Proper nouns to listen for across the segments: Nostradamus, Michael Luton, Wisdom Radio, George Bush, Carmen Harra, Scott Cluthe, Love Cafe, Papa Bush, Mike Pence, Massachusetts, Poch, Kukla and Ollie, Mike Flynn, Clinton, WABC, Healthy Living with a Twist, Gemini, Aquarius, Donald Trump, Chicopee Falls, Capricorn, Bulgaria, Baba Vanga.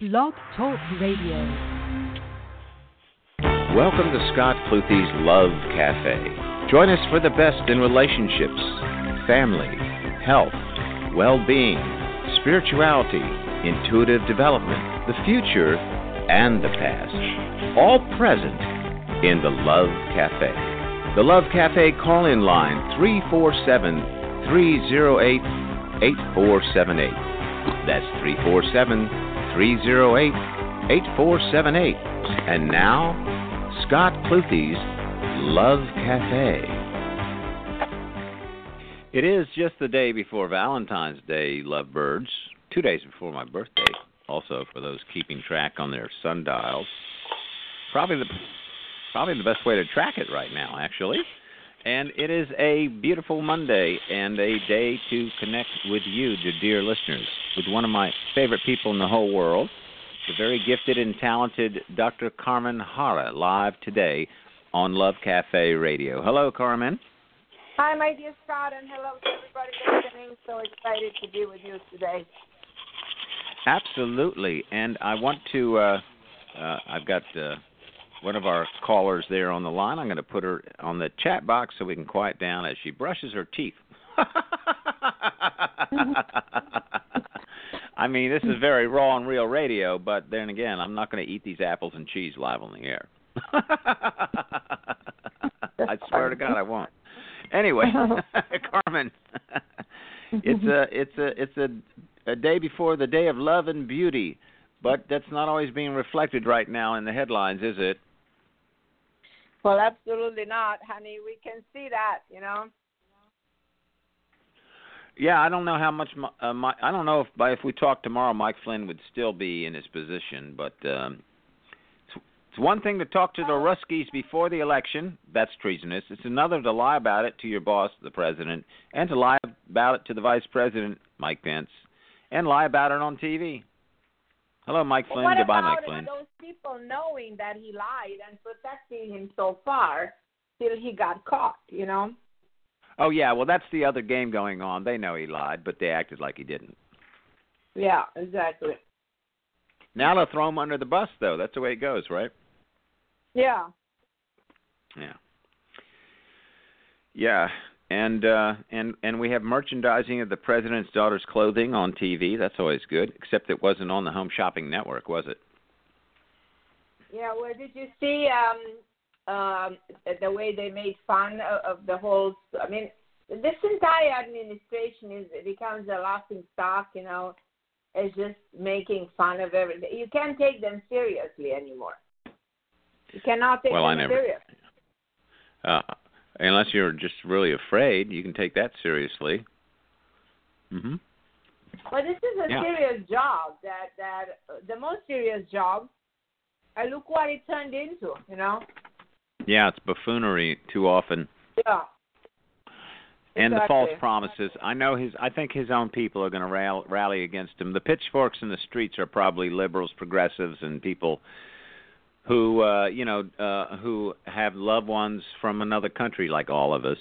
Blog Talk Radio. Welcome to Scott Cluthe's Love Cafe. Join us for the best in relationships, family, health, well-being, spirituality, intuitive development, the future, and the past. All present in the Love Cafe. The Love Cafe call-in line 347-308-8478. That's 347-308-8478. And now, Scott Cluthe's Love Cafe. It is just the day before Valentine's Day, lovebirds. 2 days before my birthday, also, for those keeping track on their sundials. Probably the best way to track it right now, actually. And it is a beautiful Monday and a day to connect with you, dear listeners, with one of my favorite people in the whole world, the very gifted and talented Dr. Carmen Harra, live today on Love Cafe Radio. Hello, Carmen. Hi, my dear Scott, and hello to everybody listening. So excited to be with you today. Absolutely. And I want to, I've got... one of our callers there on the line. I'm going to put her on the chat box so we can quiet down as she brushes her teeth. I mean, this is very raw and real radio, but then again, I'm not going to eat these apples and cheese live on the air. I swear to God I won't. Anyway, Carmen, it's a day before the day of love and beauty. But that's not always being reflected right now in the headlines, is it? Well, absolutely not, honey. We can see that, you know. Yeah, I don't know how much. I don't know if we talk tomorrow, Mike Flynn would still be in his position. But it's one thing to talk to the Ruskies before the election. That's treasonous. It's another to lie about it to your boss, the president, and to lie about it to the vice president, Mike Pence, and lie about it on TV. Hello, Mike Flynn. Well, goodbye, Mike Flynn. What about those people knowing that he lied and protecting him so far till he got caught, you know? Oh, yeah. Well, that's the other game going on. They know he lied, but they acted like he didn't. Yeah, exactly. Now they'll throw him under the bus, though. That's the way it goes, right? Yeah. Yeah. Yeah. And we have merchandising of the president's daughter's clothing on TV. That's always good, except it wasn't on the Home Shopping Network, was it? Yeah, well, did you see the way they made fun of the whole – I mean, this entire administration becomes a laughing stock, you know. It's just making fun of everything. You can't take them seriously anymore. You cannot take them seriously. Unless you're just really afraid, you can take that seriously. Mm-hmm. Well, this is a serious job, that the most serious job, and look what it turned into, you know? Yeah, it's buffoonery too often. Yeah. And exactly. The false promises. I know I think his own people are going to rally against him. The pitchforks in the streets are probably liberals, progressives, and people who have loved ones from another country, like all of us,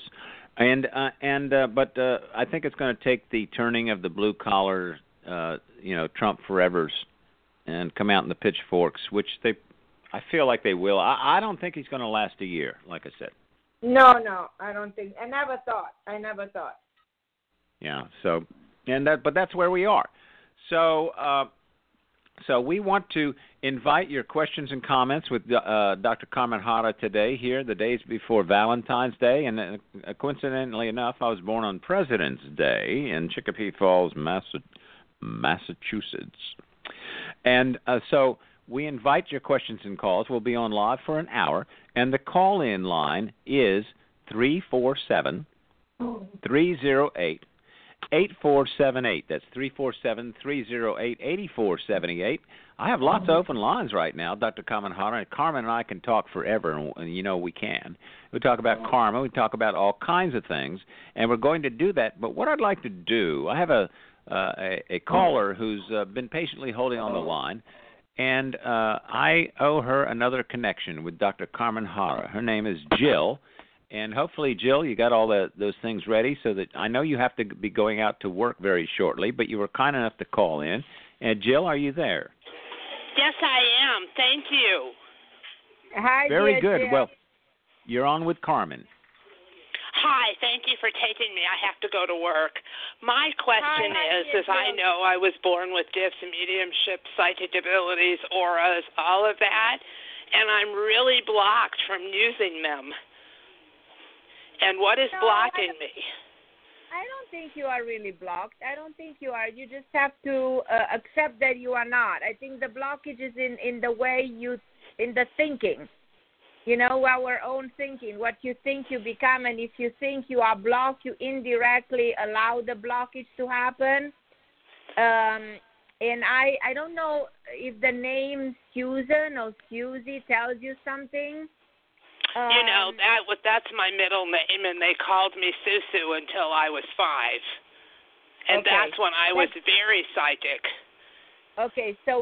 but I think it's going to take the turning of the blue collar, Trump forevers, and come out in the pitchforks, which I feel like they will. I don't think he's going to last a year, like I said. No, I don't think. I never thought. Yeah. So, but that's where we are. So. So we want to invite your questions and comments with Dr. Carmen Harra today here, the days before Valentine's Day. And coincidentally enough, I was born on President's Day in Chicopee Falls, Massachusetts. And so we invite your questions and calls. We'll be on live for an hour. And the call-in line is 347-308-8478. That's 347-308-8478. I have lots of open lines right now, Dr. Carmen Harra. Carmen and I can talk forever, and you know we can. We talk about karma. We talk about all kinds of things, and we're going to do that. But what I'd like to do, I have a caller who's been patiently holding on the line, and I owe her another connection with Dr. Carmen Harra. Her name is Jill. And hopefully, Jill, you got all those things ready so that I know you have to be going out to work very shortly, but you were kind enough to call in. And, Jill, are you there? Yes, I am. Thank you. Hi, very good. Jim. Well, you're on with Carmen. Hi, thank you for taking me. I have to go to work. My question is, I know I was born with gifts, mediumship, psychic abilities, auras, all of that, and I'm really blocked from using them. And what is blocking me? I don't think you are really blocked. I don't think you are. You just have to accept that you are not. I think the blockage is in the way in the thinking. You know, our own thinking, what you think you become. And if you think you are blocked, you indirectly allow the blockage to happen. And I don't know if the name Susan or Susie tells you something. You know, that's my middle name, and they called me Susu until I was 5. And okay. That's when I was very psychic. Okay, so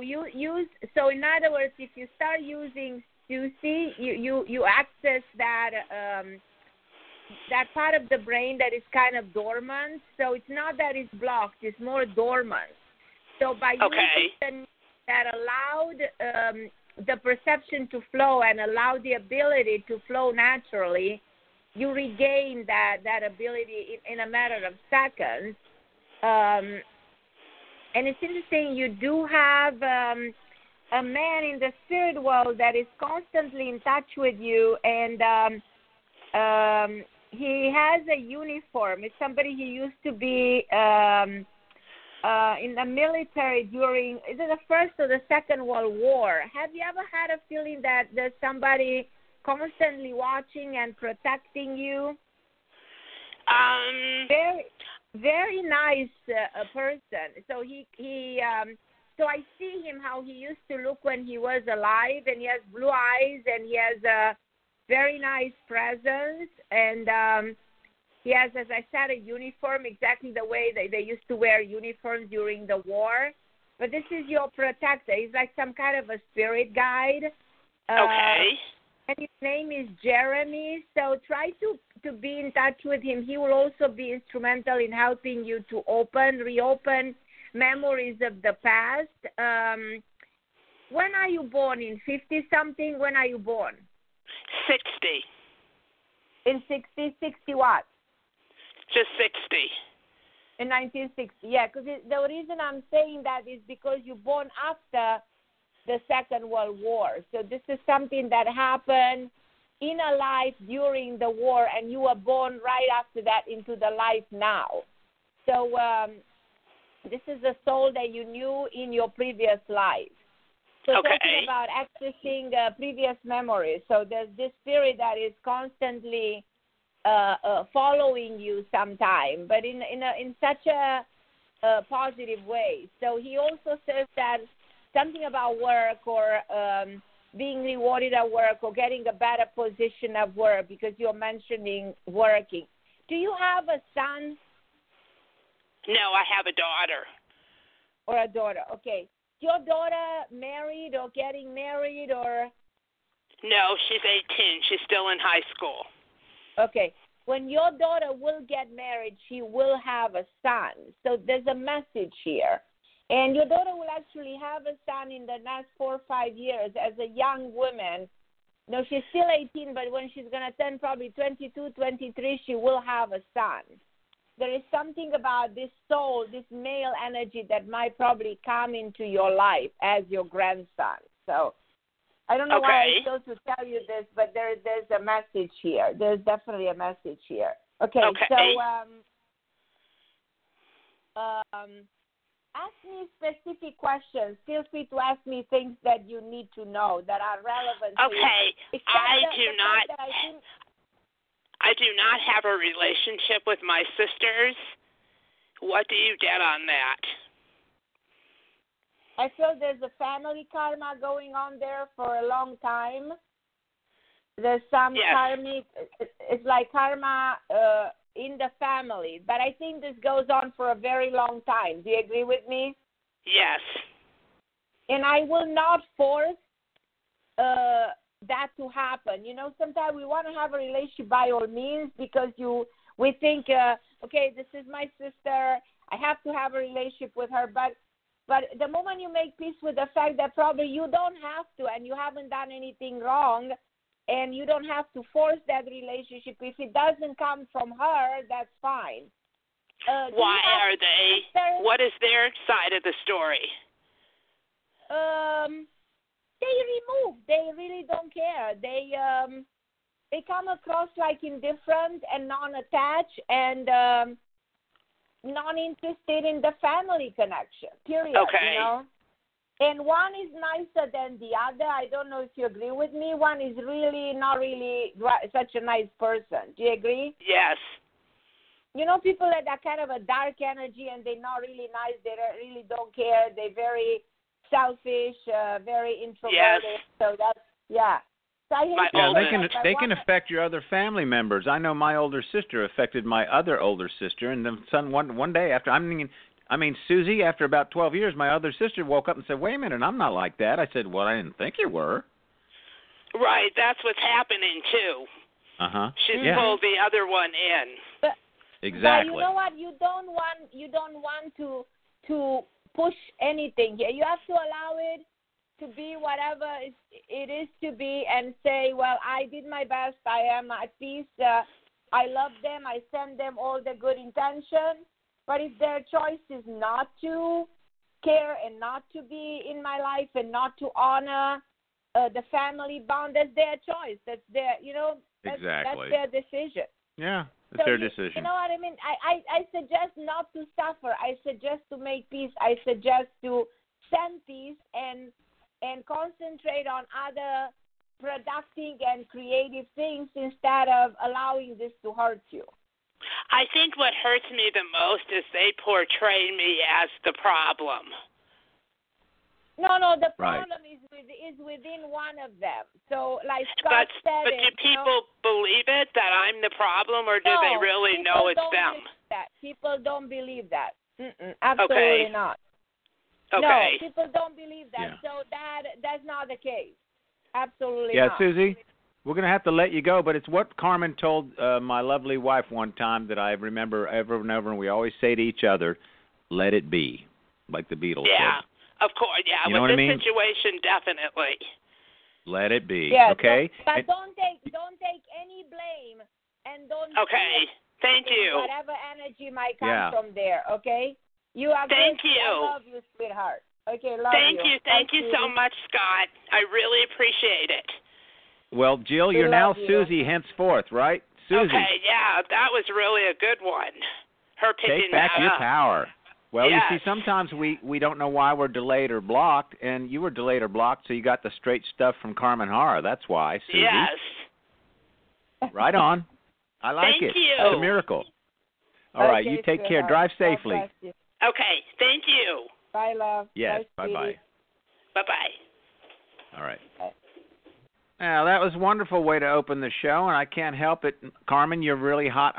in other words, if you start using Susie, you access that part of the brain that is kind of dormant. So it's not that it's blocked, it's more dormant. So by using that allowed the perception to flow and allow the ability to flow naturally, you regain that ability in a matter of seconds. And it's interesting, you do have a man in the spirit world that is constantly in touch with you, and he has a uniform. It's somebody who used to be in the military during, is it the First or the Second World War? Have you ever had a feeling that there's somebody constantly watching and protecting you? Very, very nice person. So so I see him how he used to look when he was alive, and he has blue eyes, and he has a very nice presence, and he has, as I said, a uniform, exactly the way they used to wear uniforms during the war. But this is your protector. He's like some kind of a spirit guide. Okay. And his name is Jeremy. So try to be in touch with him. He will also be instrumental in helping you to reopen memories of the past. When are you born? In 50-something? When are you born? 60. In 60? 60 what? Just 60. In 1960, yeah, because the reason I'm saying that is because you're born after the Second World War. So this is something that happened in a life during the war, and you were born right after that into the life now. So this is the soul that you knew in your previous life. So talking about accessing previous memories. So there's this spirit that is constantly following you sometime, but in such a positive way. So he also says that something about work or being rewarded at work or getting a better position at work, because you're mentioning working. Do you have a son? No, I have a daughter. Or a daughter, okay. Your daughter married or getting married or? No, she's 18. She's still in high school. Okay. When your daughter will get married, she will have a son. So there's a message here. And your daughter will actually have a son in the next 4 or 5 years as a young woman. No, she's still 18, but when she's going to turn probably 22, 23, she will have a son. There is something about this soul, this male energy that might probably come into your life as your grandson. So I don't know why I'm supposed to tell you this, but there's a message here. There's definitely a message here. Okay. So ask me specific questions. Feel free to ask me things that you need to know that are relevant to you. Okay, I do not have a relationship with my sisters. What do you get on that? I feel there's a family karma going on there for a long time. There's some karmic, it's like karma in the family. But I think this goes on for a very long time. Do you agree with me? Yes. And I will not force that to happen. You know, sometimes we want to have a relationship by all means because we think, okay, this is my sister, I have to have a relationship with her, but But the moment you make peace with the fact that probably you don't have to and you haven't done anything wrong and you don't have to force that relationship, if it doesn't come from her, that's fine. Why are they? What is their side of the story? They remove. They really don't care. They come across like indifferent and non-attached and non-interested in the family connection, period. Okay. You know? And one is nicer than the other. I don't know if you agree with me. One is really not really such a nice person. Do you agree? Yes. You know, people have that kind of a dark energy and they're not really nice. They really don't care. They're very selfish, very introverted. Yes. So that's, yeah. So I hate they can affect your other family members. I know my older sister affected my other older sister, and then one day after, I mean, Susie, after about 12 years, my other sister woke up and said, wait a minute, I'm not like that. I said, well, I didn't think you were. Right, that's what's happening, too. Uh-huh. She pulled the other one in. But, exactly. But you know what? You don't want to push anything here. You have to allow it to be whatever it is to be and say, well, I did my best, I am at peace, I love them, I send them all the good intention. But if their choice is not to care and not to be in my life and not to honor the family bond, that's their choice. That's their, you know, that's their decision. Yeah, that's their decision. You know what I mean? I suggest not to suffer. I suggest to make peace. I suggest to send peace and concentrate on other productive and creative things instead of allowing this to hurt you. I think what hurts me the most is they portray me as the problem. No, the problem is within one of them. So, like Scott said, but do people believe it that I'm the problem, or do they really know it's them? People don't believe that. Absolutely not. Okay. No, people don't believe that. Yeah. So that's not the case. Absolutely not. Yeah, Susie, we're going to have to let you go, but it's what Carmen told my lovely wife one time that I remember ever and ever, and we always say to each other, let it be, like the Beatles said. Yeah, of course. Yeah, you know with this situation, definitely. Let it be, okay? But don't take any blame and don't take thank you. Whatever energy might come from there, okay? You are thank great. You. I love you, sweetheart. Okay, love thank you. Thank you so much, Scott. I really appreciate it. Well, Jill, you're now Susie henceforth, right? Susie. Okay, yeah, that was really a good one. Her picking that up. Take back your power. Well, you see, sometimes we don't know why we're delayed or blocked, and you were delayed or blocked, so you got the straight stuff from Carmen Harra. That's why, Susie. Yes. Right on. I like it. Thank you. It's a miracle. All right, you take care. Drive safely. Okay, thank you. Bye, love. Yes, bye-bye. Bye-bye. All right. Bye. Now, that was a wonderful way to open the show, and I can't help it. Carmen, you're really hot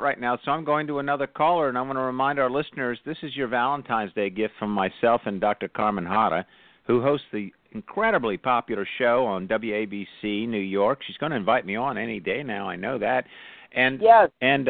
right now, so I'm going to another caller, and I'm going to remind our listeners, this is your Valentine's Day gift from myself and Dr. Carmen Harra, who hosts the incredibly popular show on WABC New York. She's going to invite me on any day now, I know that. And yes. And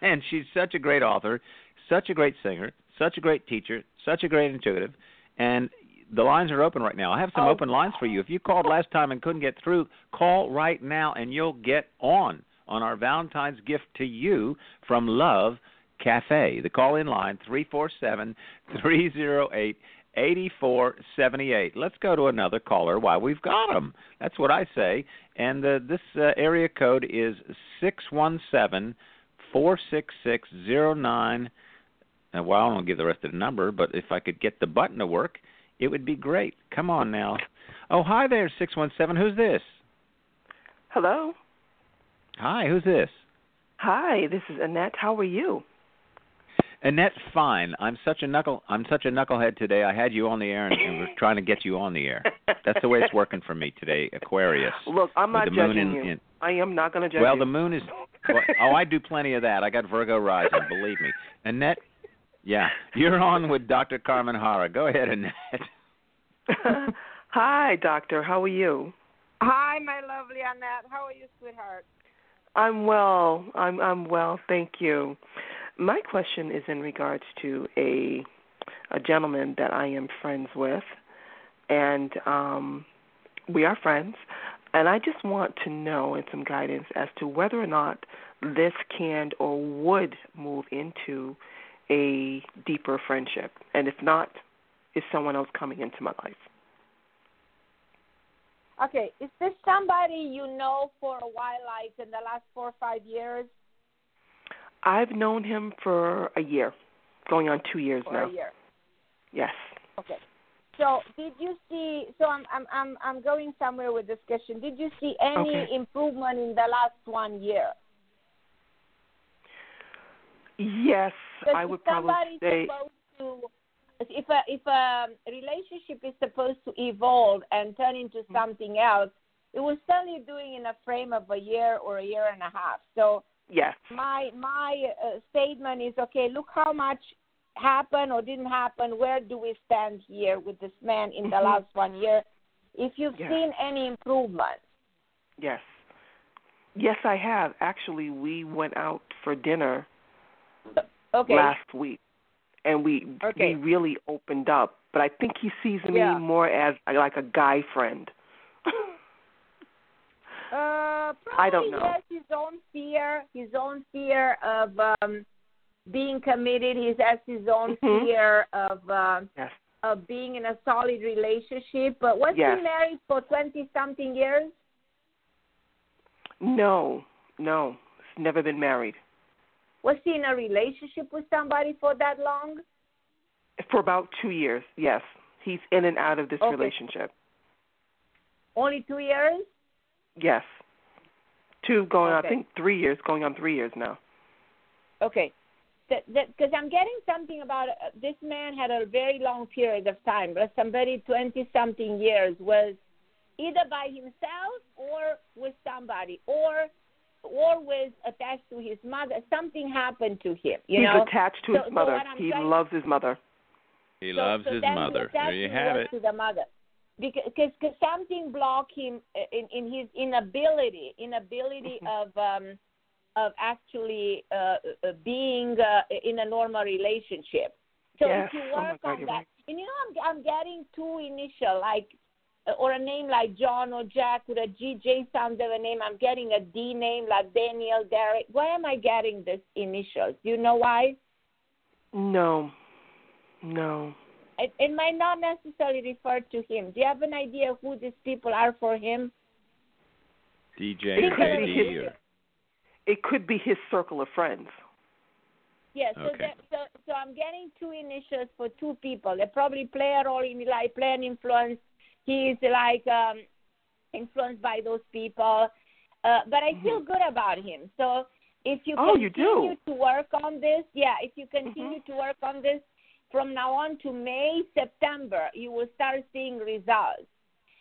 and she's such a great author, such a great singer, such a great teacher, such a great intuitive, and the lines are open right now. I have some open lines for you. If you called last time and couldn't get through, call right now and you'll get on our Valentine's gift to you from Love Cafe. The call-in line, 347-308-8478. Let's go to another caller while we've got them. That's what I say. And this area code is 617 46609. Well, I don't give the rest of the number, but if I could get the button to work, it would be great. Come on now. Oh, hi there, 617. Who's this? Hello. Hi, who's this? Hi, this is Annette. How are you? Annette, fine. I'm such a knucklehead today. I had you on the air, and we're trying to get you on the air. That's the way it's working for me today, Aquarius. Look, I'm not judging you. I am not going to judge you. Well, the moon is... oh, I do plenty of that. I got Virgo rising, believe me. Annette, yeah, you're on with Dr. Carmen Harra. Go ahead, Annette. Hi, Doctor. How are you? Hi, my lovely Annette. How are you, sweetheart? I'm well. I'm well, thank you. My question is in regards to a a gentleman that I am friends with, and we are friends. And I just want to know and some guidance as to whether or not this can or would move into a deeper friendship. And if not, is someone else coming into my life? Okay. Is this somebody you know for a while, like in the last 4 or 5 years? I've known him for a year, going on 2 years now. For a year. Yes. Okay. So did you see? So I'm going somewhere with discussion. Did you see any improvement in the last 1 year? Yes, I would probably say. If a relationship is supposed to evolve and turn into something else, it was certainly doing in a frame of a year or a year and a half. So yes, my statement is, okay, look how much happened or didn't happen. Where do we stand here with this man in the last 1 year? If you've seen any improvement. Yes. Yes, I have. Actually, we went out for dinner last week. And we really opened up. But I think he sees me more as like a guy friend. I don't know. Yes, his own fear of being committed. He has his own fear of being in a solid relationship. But was he married for 20-something years? No. He's never been married. Was he in a relationship with somebody for that long? For about 2 years, yes. He's in and out of this relationship. Only 2 years? Yes. 2 going on, I think 3 years, going on 3 years now. Okay. Because I'm getting something about this man had a very long period of time, but somebody 20-something years was either by himself or with somebody, or always attached to his mother. Something happened to him. He's attached to his mother. He loves his mother. He loves his mother. There you have it. To the mother, because something blocked him in his inability of actually being in a normal relationship. So if you work on that, and I'm getting two initial like. Or a name like John or Jack with a G-J sound of a name. I'm getting a D name like Daniel, Derek. Why am I getting this initials? Do you know why? No. It might not necessarily refer to him. Do you have an idea who these people are for him? DJ or D. It could be his circle of friends. Yes, yeah, so I'm getting two initials for two people. They probably play a role in life, play an influence. He's like influenced by those people, but I feel good about him. So if you continue to work on this, from now on to May, September, you will start seeing results.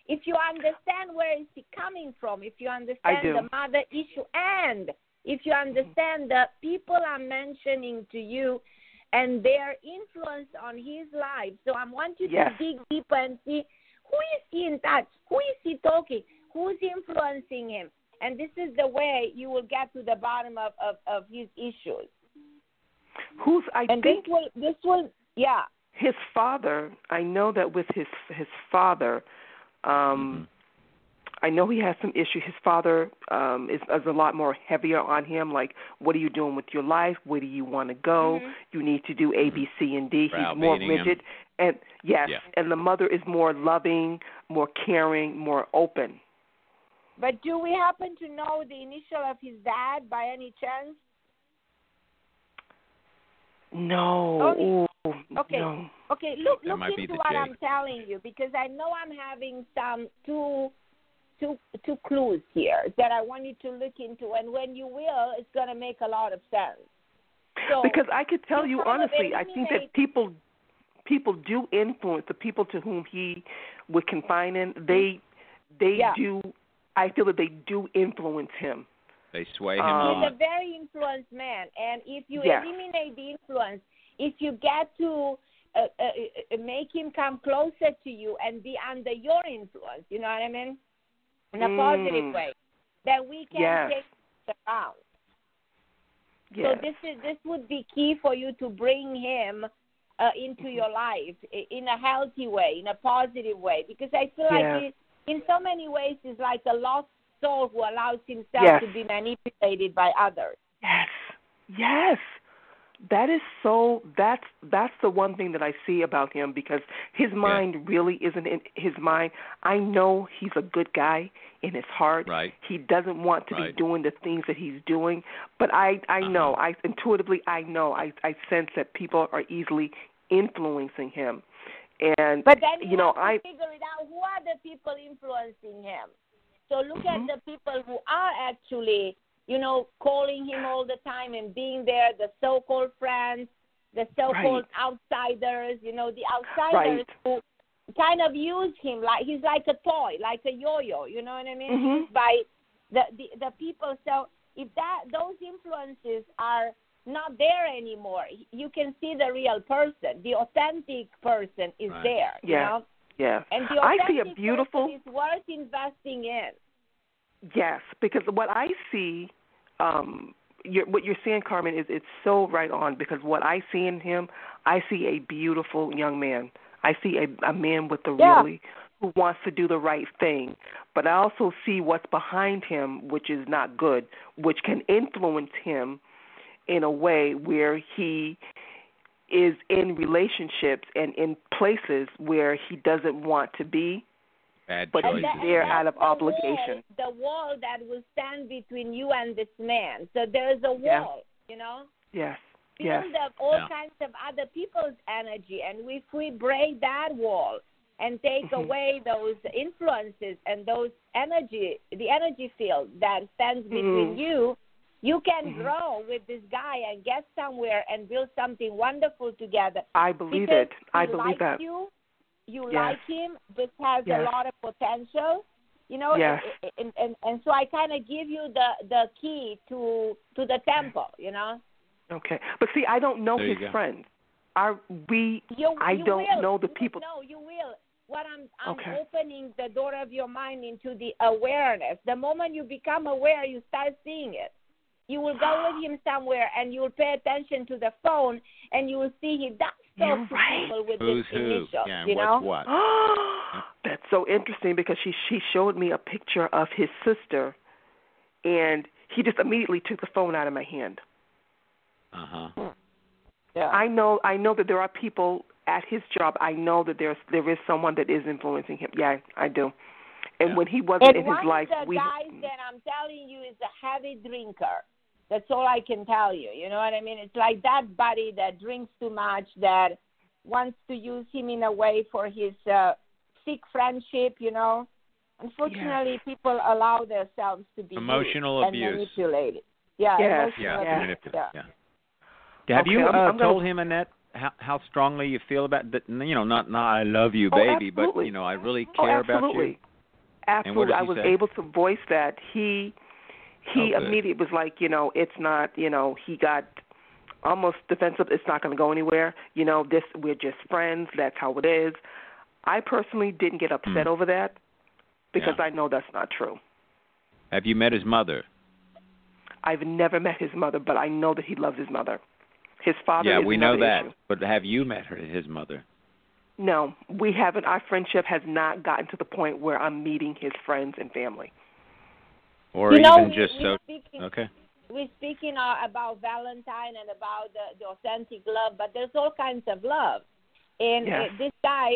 If you understand where is he coming from, if you understand the mother issue, and if you understand the people I'm mentioning to you and their influence on his life. So I want you to dig deeper and see, who is he in touch? Who is he talking? Who's influencing him? And this is the way you will get to the bottom of his issues. His father, I know that with his father, I know he has some issue. His father is a lot more heavier on him, like, what are you doing with your life? Where do you want to go? You need to do A, B, C, and D. He's more rigid. And and the mother is more loving, more caring, more open. But do we happen to know the initial of his dad by any chance? No. Okay, look into what I'm telling you, because I know I'm having some two clues here that I want you to look into, and when you will, it's going to make a lot of sense. So, because I could tell you honestly, I think that people do influence the people to whom he would confine in. They do. I feel that they do influence him. They sway him on. He's a very influenced man, and if you eliminate the influence, if you get to make him come closer to you and be under your influence, you know what I mean? In a positive way, that we can take around. Yes. So this would be key for you to bring him into your life in a healthy way, in a positive way. Because I feel like it, in so many ways it's like a lost soul who allows himself to be manipulated by others. Yes. That is so, that's the one thing that I see about him, because his mind really isn't in his mind. I know he's a good guy in his heart. Right. He doesn't want to be doing the things that he's doing. But I know, I intuitively sense that people are easily influencing him. And but then you know, I figure it out, who are the people influencing him? So look at the people who are actually, you know, calling him all the time and being there, the so-called friends, the so-called outsiders, you know, the outsiders who kind of use him like he's like a toy, like a yo-yo, you know what I mean? By the people. So if that those influences are not there anymore, you can see the real person, the authentic person is there, you know? Yeah. And the authentic person is worth investing in. Yes, because what I see, what you're seeing, Carmen, is it's so right on, because what I see in him, I see a beautiful young man. I see a man with the really who wants to do the right thing. But I also see what's behind him, which is not good, which can influence him in a way where he is in relationships and in places where he doesn't want to be. But they're out of obligation. The wall that will stand between you and this man. So there's a wall, you know? Yes. Because of all kinds of other people's energy. And if we break that wall and take away those influences and those energy, the energy field that stands between you, you can grow with this guy and get somewhere and build something wonderful together. I believe it. I believe that. You like him, this has a lot of potential, you know, and so I kind of give you the key to the temple, you know. Okay. But see, I don't know his friends. I don't know the people. No, you will. What I'm opening the door of your mind into the awareness. The moment you become aware, you start seeing it. You will go with him somewhere, and you will pay attention to the phone, and you will see he does. You're right. With who's who? Yeah, and you know? What's what? That's so interesting, because she showed me a picture of his sister, and he just immediately took the phone out of my hand. Yeah. I know that there are people at his job. I know that there is someone that is influencing him. Yeah, I do. And when he wasn't in his life, we. And one of the guys that I'm telling you is a heavy drinker. That's all I can tell you. You know what I mean? It's like that buddy that drinks too much, that wants to use him in a way for his sick friendship, you know. Unfortunately, people allow themselves to be emotional abuse and manipulated. Have you told him, Annette, how strongly you feel about that? You know, not I love you, baby, but, you know, I really care about you. Absolutely. I was able to voice that. He immediately was like, you know, it's not, you know, he got almost defensive. It's not going to go anywhere. You know, we're just friends. That's how it is. I personally didn't get upset over that, because I know that's not true. Have you met his mother? I've never met his mother, but I know that he loves his mother. His father. Yeah, we know that. Issue. But have you met his mother? No, we haven't. Our friendship has not gotten to the point where I'm meeting his friends and family. Or you even know, we're speaking about Valentine and about the authentic love, but there's all kinds of love. And this guy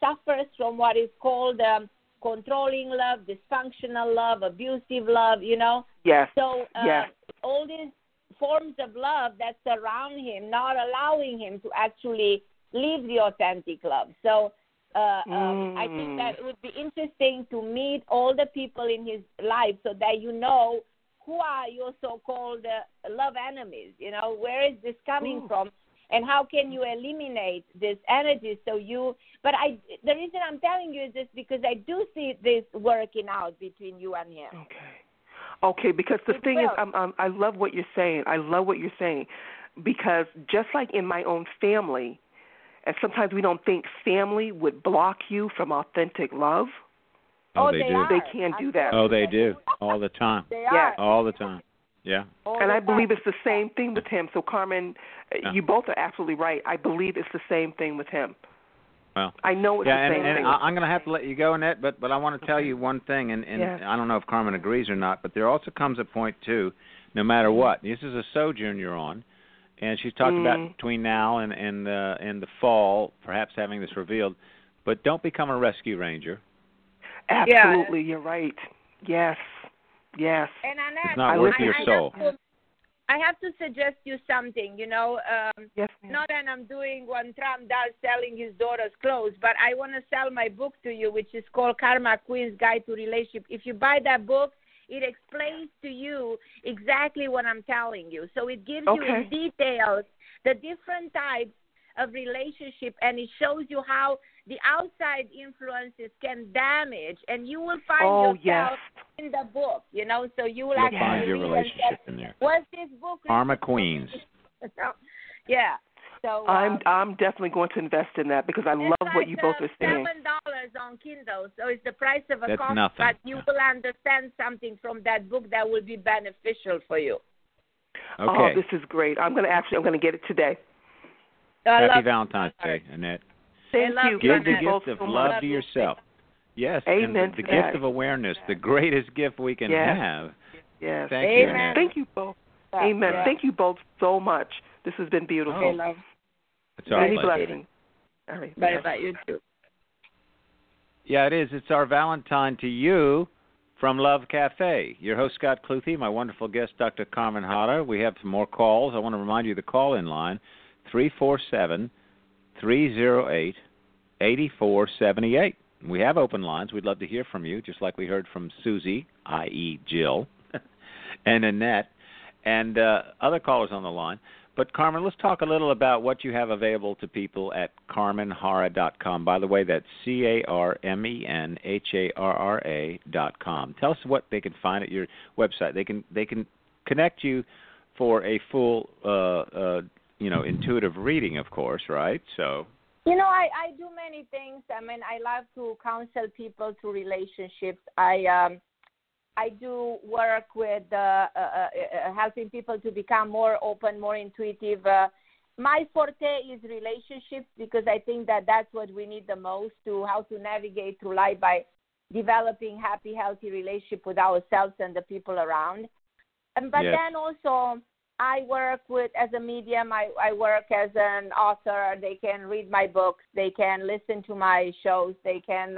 suffers from what is called controlling love, dysfunctional love, abusive love, you know. Yes. So all these forms of love that surround him, not allowing him to actually live the authentic love. So I think that it would be interesting to meet all the people in his life, so that you know who are your so-called love enemies, you know, where is this coming from, and how can you eliminate this energy the reason I'm telling you is this, because I do see this working out between you and him. Okay, because the thing is, I love what you're saying. I love what you're saying, because just like in my own family, and sometimes we don't think family would block you from authentic love. Oh, they do. They can do that. Oh, they do all the time. All the time. Yeah. And I believe it's the same thing with him. So, Carmen, you both are absolutely right. I believe it's the same thing with him. Well, I know it's the same thing. And I'm going to have to let you go, Annette, but I want to tell you one thing, and I don't know if Carmen agrees or not, but there also comes a point, too, no matter what. This is a sojourn you're on, and she's talked about between now and the fall, perhaps having this revealed, but don't become a rescue ranger. Absolutely, you're right. Yes. Yes. And Annette, it's not worth your soul. I have to suggest you something, you know. Yes, not that I'm doing what Trump does, selling his daughter's clothes, but I want to sell my book to you, which is called Karma Queen's Guide to Relationship. If you buy that book, it explains to you exactly what I'm telling you. So it gives you in details the different types of relationship, and it shows you how the outside influences can damage, and you will find yourself in the book, you know, so you will actually find your relationship in there. What's this book? Karma Queen's. Yeah. So I'm definitely going to invest in that because I love what you both are saying. $7 on Kindle, so it's the price of a coffee, but you will understand something from that book that will be beneficial for you. Okay. Oh, this is great. I'm going to get it today. Happy Valentine's Day, Annette. Thank you. Give the gift of love to yourself. Yes, amen. And the gift of awareness, the greatest gift we can have. Yes. Thank you, Annette. Thank you both. Amen. Thank you both so much. This has been beautiful. Okay, love. It's our blessing. All right. Bye bye. You too. Yeah, it is. It's our Valentine to you from Love Cafe. Your host, Scott Cluthe, my wonderful guest, Dr. Carmen Harra. We have some more calls. I want to remind you of the call-in line. 347-308-8478. We have open lines. We'd love to hear from you, just like we heard from Susie, i.e. Jill, and Annette, and other callers on the line. But, Carmen, let's talk a little about what you have available to people at carmenharra.com. By the way, that's carmenharra.com. Tell us what they can find at your website. They can connect you for a full intuitive reading, of course, right? So, you know, I do many things. I mean, I love to counsel people through relationships. I do work with helping people to become more open, more intuitive. My forte is relationships because I think that that's what we need the most, to how to navigate through life by developing happy, healthy relationship with ourselves and the people around. Then also, I work with, as a medium, I work as an author. They can read my books. They can listen to my shows. They can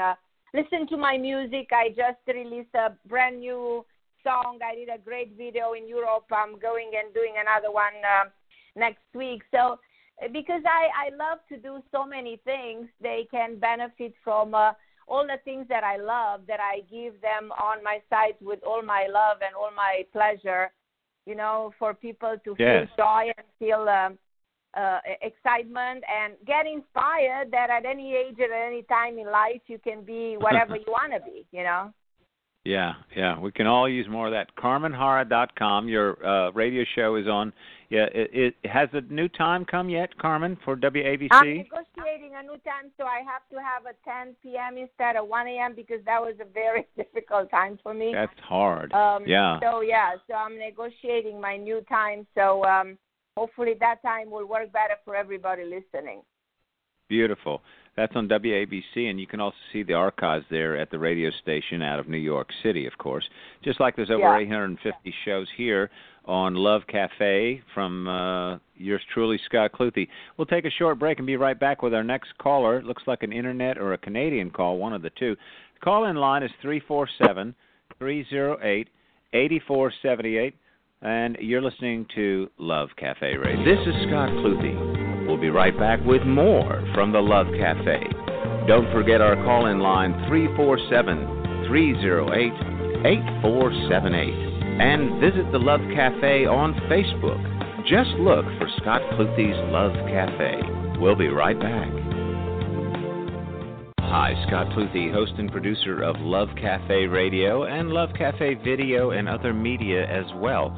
listen to my music. I just released a brand new song. I did a great video in Europe. I'm going and doing another one next week. So because I love to do so many things, they can benefit from all the things that I love, that I give them on my site with all my love and all my pleasure. You know, for people to feel joy and feel excitement and get inspired that at any age and at any time in life you can be whatever you want to be, you know. Yeah. We can all use more of that. CarmenHara.com. Your radio show is on. Yeah, it has a new time come yet, Carmen, for WABC? I'm negotiating a new time, so I have to have a 10 p.m. instead of 1 a.m. because that was a very difficult time for me. That's hard. So I'm negotiating my new time, so hopefully that time will work better for everybody listening. Beautiful. That's on WABC, and you can also see the archives there at the radio station out of New York City, of course. Just like there's over 850 shows here on Love Cafe from yours truly, Scott Cluthe. We'll take a short break and be right back with our next caller. It looks like an internet or a Canadian call, one of the two. The call-in line is 347-308-8478, and you're listening to Love Cafe Radio. This is Scott Cluthe. We'll be right back with more from the Love Cafe. Don't forget our call-in line, 347-308-8478. And visit the Love Cafe on Facebook. Just look for Scott Cluthe's Love Cafe. We'll be right back. Hi, Scott Cluthe, host and producer of Love Cafe Radio and Love Cafe Video and other media as well.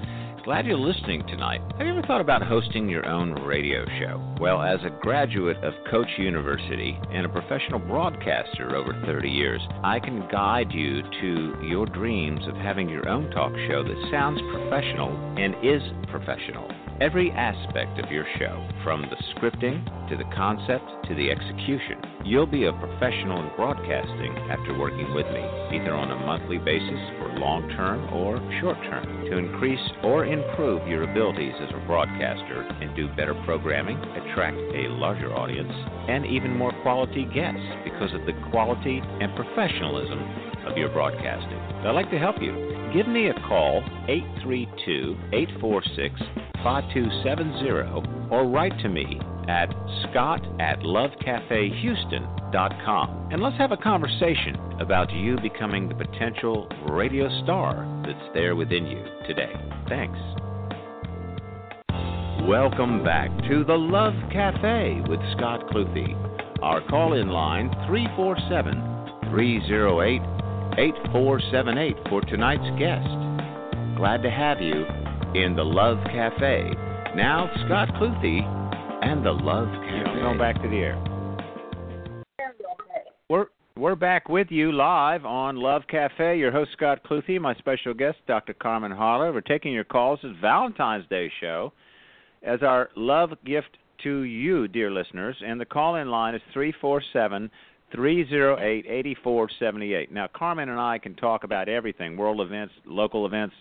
Glad you're listening tonight. Have you ever thought about hosting your own radio show? Well, as a graduate of Coach University and a professional broadcaster over 30 years, I can guide you to your dreams of having your own talk show that sounds professional and is professional. Every aspect of your show, from the scripting to the concept to the execution, you'll be a professional in broadcasting after working with me, either on a monthly basis for long-term or short-term, to increase or improve your abilities as a broadcaster and do better programming, attract a larger audience, and even more quality guests because of the quality and professionalism of your broadcasting. I'd like to help you. Give me a call, 832-846-5270, or write to me at scott@lovecafehouston.com, and let's have a conversation about you becoming the potential radio star that's there within you today. Thanks. Welcome back to the Love Cafe with Scott Cluthe. Our call-in line, 347-308-8478, for tonight's guest. Glad to have you in the Love Cafe. Now, Scott Cluthe and the Love Cafe. Go back to the air. We're back with you live on Love Cafe. Your host, Scott Cluthe, my special guest, Dr. Carmen Harra. We're taking your calls. This Valentine's Day show as our love gift to you, dear listeners. And the call-in line is 347-308-8478. Now, Carmen and I can talk about everything, world events, local events,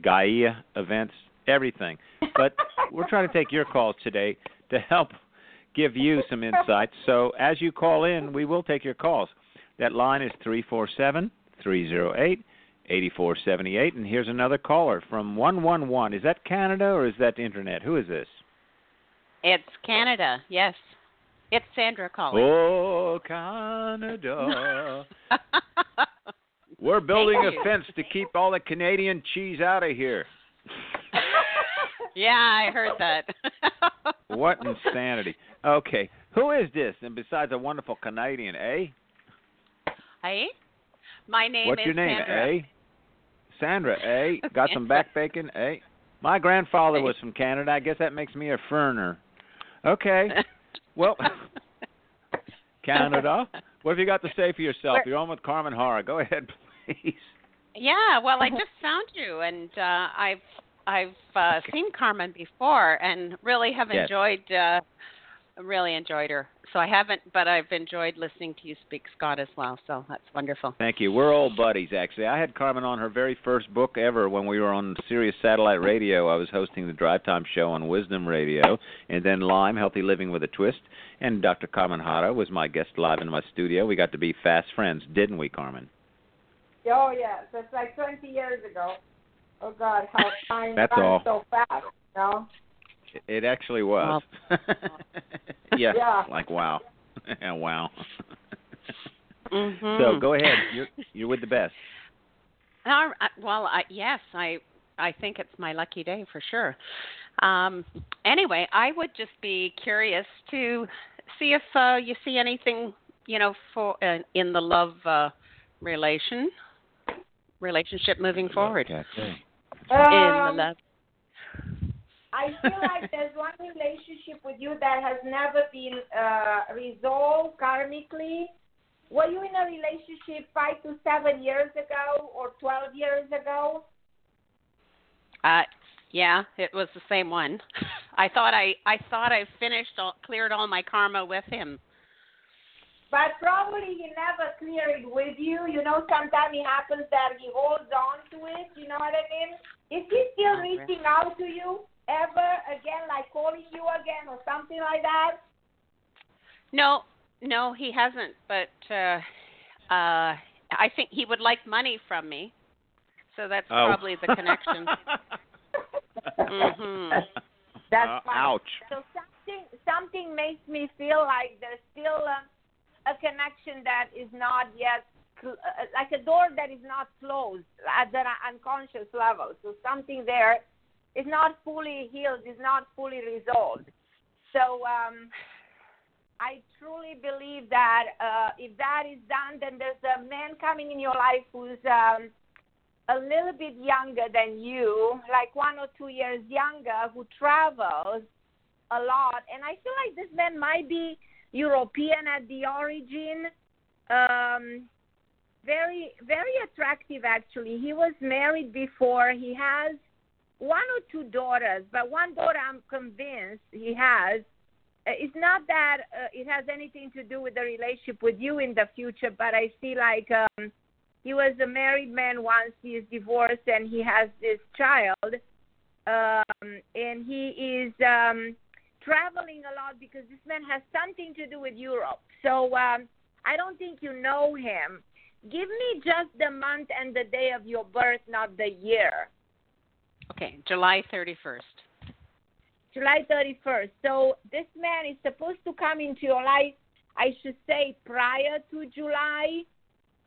Gaia events, everything. But we're trying to take your calls today to help give you some insights. So as you call in, we will take your calls. That line is 347-308-8478. And here's another caller from 111. Is that Canada or is that the internet? Who is this? It's Canada, yes. It's Sandra calling. Oh, Canada. We're building a fence to keep all the Canadian cheese out of here. Yeah, I heard that. What insanity. Okay, who is this? And besides a wonderful Canadian, eh? Hey, my name is Sandra. What's your name, eh? Sandra, eh? Got some back bacon, eh? My grandfather was from Canada. I guess that makes me a ferner. Okay, well, Canada, what have you got to say for yourself? You're on with Carmen Harra. Go ahead, please. Yeah, well, I just found you, and I've seen Carmen before, and really have enjoyed, really enjoyed her. So I haven't, but I've enjoyed listening to you speak, Scott, as well. So that's wonderful. Thank you. We're old buddies, actually. I had Carmen on her very first book ever when we were on Sirius Satellite Radio. I was hosting the Drive Time Show on Wisdom Radio, and then Lyme, Healthy Living with a Twist, and Dr. Carmen Harra was my guest live in my studio. We got to be fast friends, didn't we, Carmen? Oh, yes. That's like 20 years ago. Oh, God, how time runs so fast, you know? It actually was. Yeah. Like, wow. Yeah, wow. Mm-hmm. So go ahead. You're with the best. I think it's my lucky day for sure. Anyway, I would just be curious to see if you see anything, you know, for in the love relationship moving forward. Okay. I feel like there's one relationship with you that has never been resolved karmically. Were you in a relationship 5 to 7 years ago or 12 years ago? Yeah, it was the same one. I thought I cleared all my karma with him. But probably he never cleared it with you. You know, sometimes it happens that he holds on to it. You know what I mean? Is he still reaching out to you ever again, like calling you again or something like that? No, he hasn't. But I think he would like money from me. So that's probably the connection. Mm-hmm. That's ouch. So something makes me feel like there's still a connection that is not yet, like a door that is not closed at the unconscious level. So something there is not fully healed, is not fully resolved. So I truly believe that if that is done, then there's a man coming in your life who's a little bit younger than you, like 1 or 2 years younger, who travels a lot. And I feel like this man might be European at the origin. Very, very attractive, actually. He was married before. He has 1 or 2 daughters, but one daughter I'm convinced he has. It's not that it has anything to do with the relationship with you in the future, but I see like he was a married man once. He is divorced, and he has this child, and he is traveling a lot because this man has something to do with Europe. So I don't think you know him. Give me just the month and the day of your birth, not the year. Okay, July 31st. July 31st. So this man is supposed to come into your life, I should say, prior to July.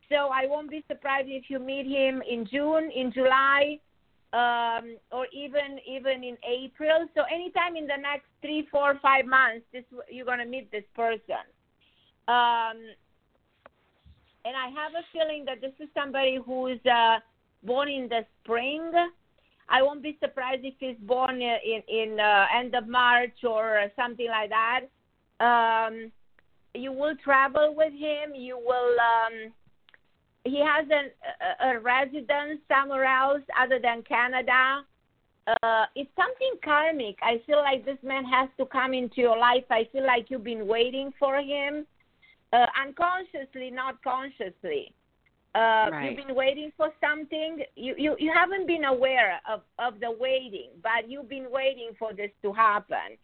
So I won't be surprised if you meet him in June, in July, or even in April. So anytime in the next 3, 4, 5 months, you're going to meet this person. And I have a feeling that this is somebody who is born in the spring. I won't be surprised if he's born in end of March or something like that. You will travel with him. You will. He has a residence somewhere else other than Canada. It's something karmic. I feel like this man has to come into your life. I feel like you've been waiting for him. Unconsciously, not consciously. Right. You've been waiting for something. You haven't been aware of the waiting, but you've been waiting for this to happen.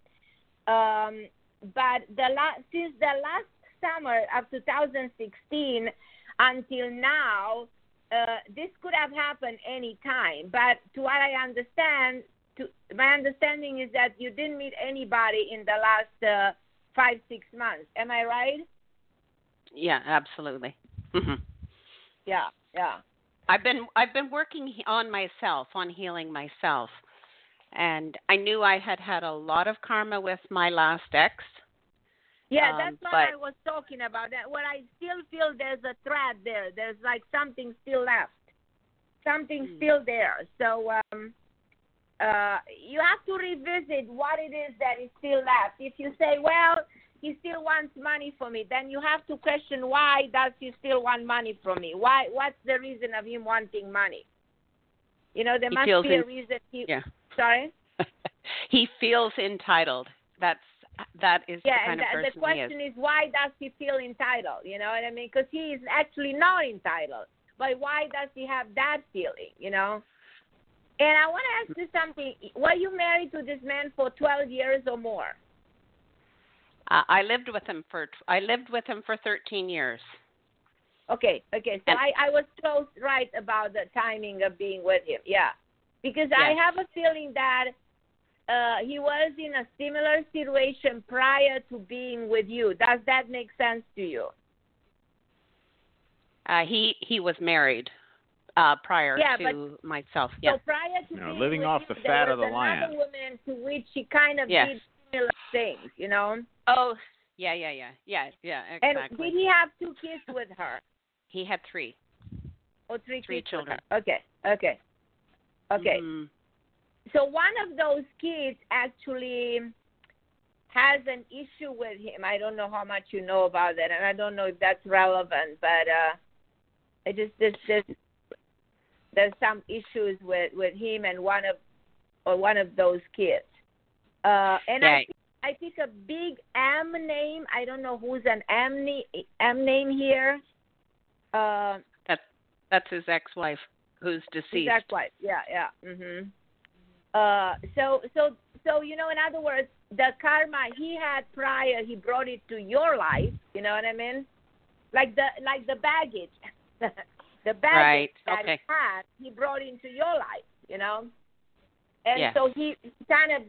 But since the last summer of 2016 until now, this could have happened any time. But to what I understand, my understanding is that you didn't meet anybody in the last 5-6 months. Am I right? Yeah, absolutely. Mm-hmm. Yeah. I've been working on myself, on healing myself, and I knew I had a lot of karma with my last ex. Yeah, that's what I was talking about. That what I still feel there's a thread there. There's like something still left, something still there. So you have to revisit what it is that is still left. If you say, well, he still wants money from me, then you have to question, why does he still want money from me? Why? What's the reason of him wanting money? You know, there must be a reason. Sorry? He feels entitled. That is the kind of person the question he is. Why does he feel entitled? You know what I mean? Because he is actually not entitled. But why does he have that feeling, you know? And I want to ask you something. Were you married to this man for 12 years or more? I lived with him for 13 years. Okay. So I was close, right, about the timing of being with him. Yeah, because I have a feeling that he was in a similar situation prior to being with you. Does that make sense to you? He was married prior to myself. Yeah. So prior to being living with off you, the fat of the lion. There was another woman to which he kind of did similar things, you know. Oh, yeah, exactly. And did he have 2 kids with her? He had 3. Oh, 3 children. Okay. Mm-hmm. So one of those kids actually has an issue with him. I don't know how much you know about that, and I don't know if that's relevant, but it just there's some issues with him and one of those kids. And I pick a big M name. I don't know who's an M name here. That's his ex-wife who's deceased. His ex-wife, yeah. Mm-hmm. So you know, in other words, the karma he had prior, he brought it to your life. You know what I mean? Like the baggage, he had, he brought into your life. You know. And so he kind of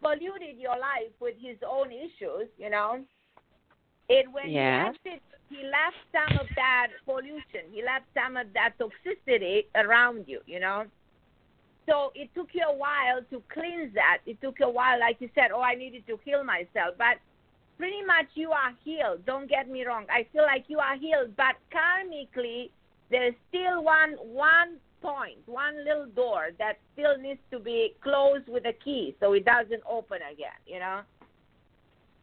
polluted your life with his own issues, you know. And when he left some of that pollution. He left some of that toxicity around you, you know. So it took you a while to cleanse that. It took you a while, like you said, I needed to heal myself. But pretty much you are healed. Don't get me wrong. I feel like you are healed. But karmically, there's still one point, one little door that still needs to be closed with a key so it doesn't open again, you know?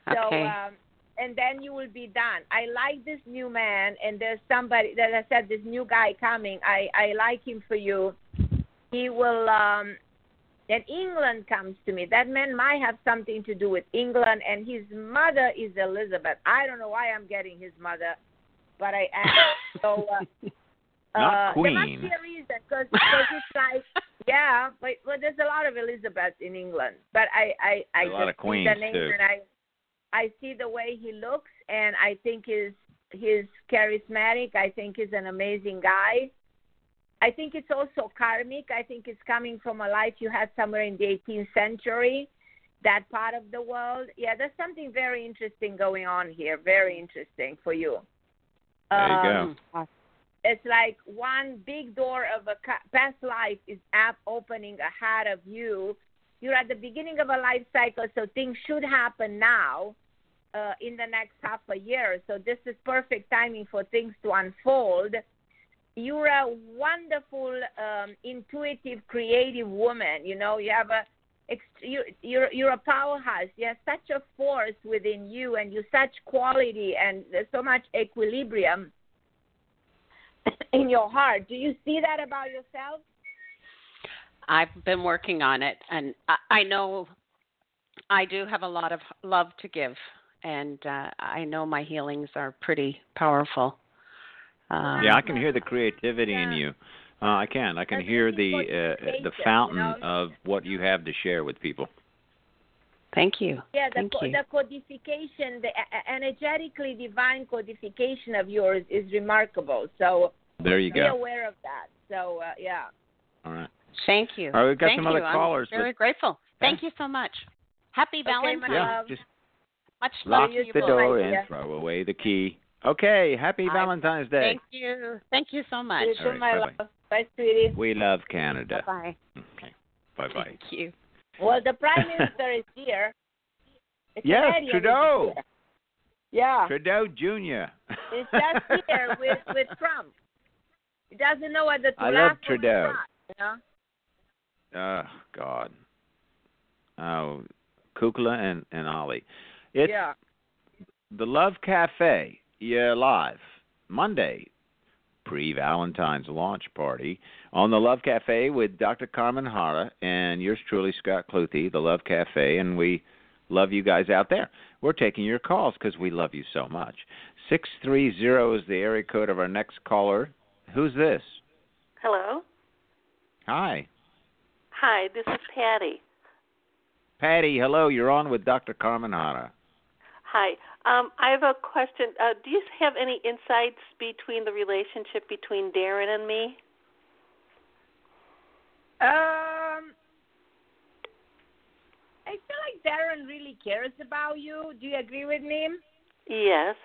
Okay. So, and then you will be done. I like this new man, and there's somebody that I said, this new guy coming. I like him for you. He will, and England comes to me. That man might have something to do with England, and his mother is Elizabeth. I don't know why I'm getting his mother, but I am. So, not queen. There must be a reason, because it's like, yeah, but there's a lot of Elizabeths in England. But I a lot of queens, the name too. And I see the way he looks, and I think he's charismatic. I think he's an amazing guy. I think it's also karmic. I think it's coming from a life you had somewhere in the 18th century, that part of the world. Yeah, there's something very interesting going on here, very interesting for you. There you go. It's like one big door of a past life is up, opening ahead of you. You're at the beginning of a life cycle, so things should happen now in the next half a year. So this is perfect timing for things to unfold. You're a wonderful, intuitive, creative woman. You know, you have you're a powerhouse. You have such a force within you, and you're such quality, and there's so much equilibrium in your heart. Do you see that about yourself? I've been working on it, and I know I do have a lot of love to give, and I know my healings are pretty powerful. Yeah, I can hear the creativity in you. I can hear the fountain of what you have to share with people. Thank you. Yeah, the codification, the energetically divine codification of yours is remarkable. So there you go. Be aware of that. So yeah. All right. Thank you. All right, we've got some other callers. I'm very grateful. Thank you so much. Happy Valentine's. Yeah, just much love. Lock the door and throw away the key. Okay, happy Valentine's Day. Thank you. Thank you so much. You too, my love. Bye, sweetie. We love Canada. Bye. Okay. Bye. Thank you. Well, the Prime Minister is here. It's yes, Canadian. Trudeau. Yeah. Trudeau Jr. He's just here with Trump. He doesn't know what the two. I love Trudeau. Trump, you know? Oh God. Oh, Kukla and Ollie. It's the Love Cafe. Yeah, live Monday, pre-Valentine's launch party on the Love Cafe with Dr. Carmen Harra and yours truly, Scott Cluthe, the Love Cafe, and we love you guys out there. We're taking your calls because we love you so much. 630 is the area code of our next caller. Who's this? Hello. Hi. Hi, this is Patty. Patty, hello. You're on with Dr. Carmen Harra. Hi. I have a question. Do you have any insights between the relationship between Darren and me? I feel like Darren really cares about you. Do you agree with me? Yes.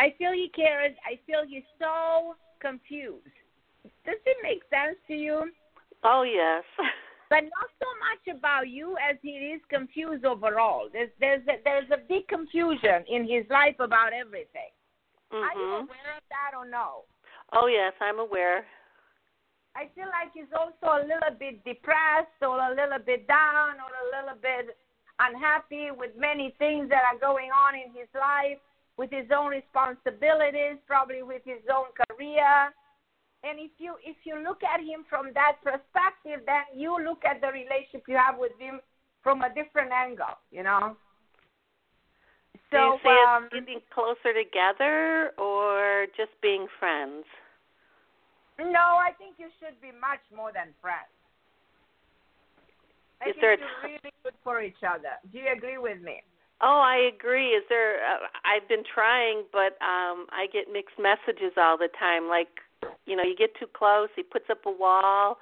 I feel he cares. I feel he's so confused. Does it make sense to you? Oh, yes. But not so much about you as he is confused overall. There's a big confusion in his life about everything. Mm-hmm. Are you aware of that or no? Oh, yes, I'm aware. I feel like he's also a little bit depressed or a little bit down or a little bit unhappy with many things that are going on in his life, with his own responsibilities, probably with his own career. And if you look at him from that perspective, then you look at the relationship you have with him from a different angle, you know. So you say it's getting closer together or just being friends? No, I think you should be much more than friends. I think you're really good for each other. Do you agree with me? Oh, I agree. I've been trying, but I get mixed messages all the time, like, you know, you get too close, he puts up a wall,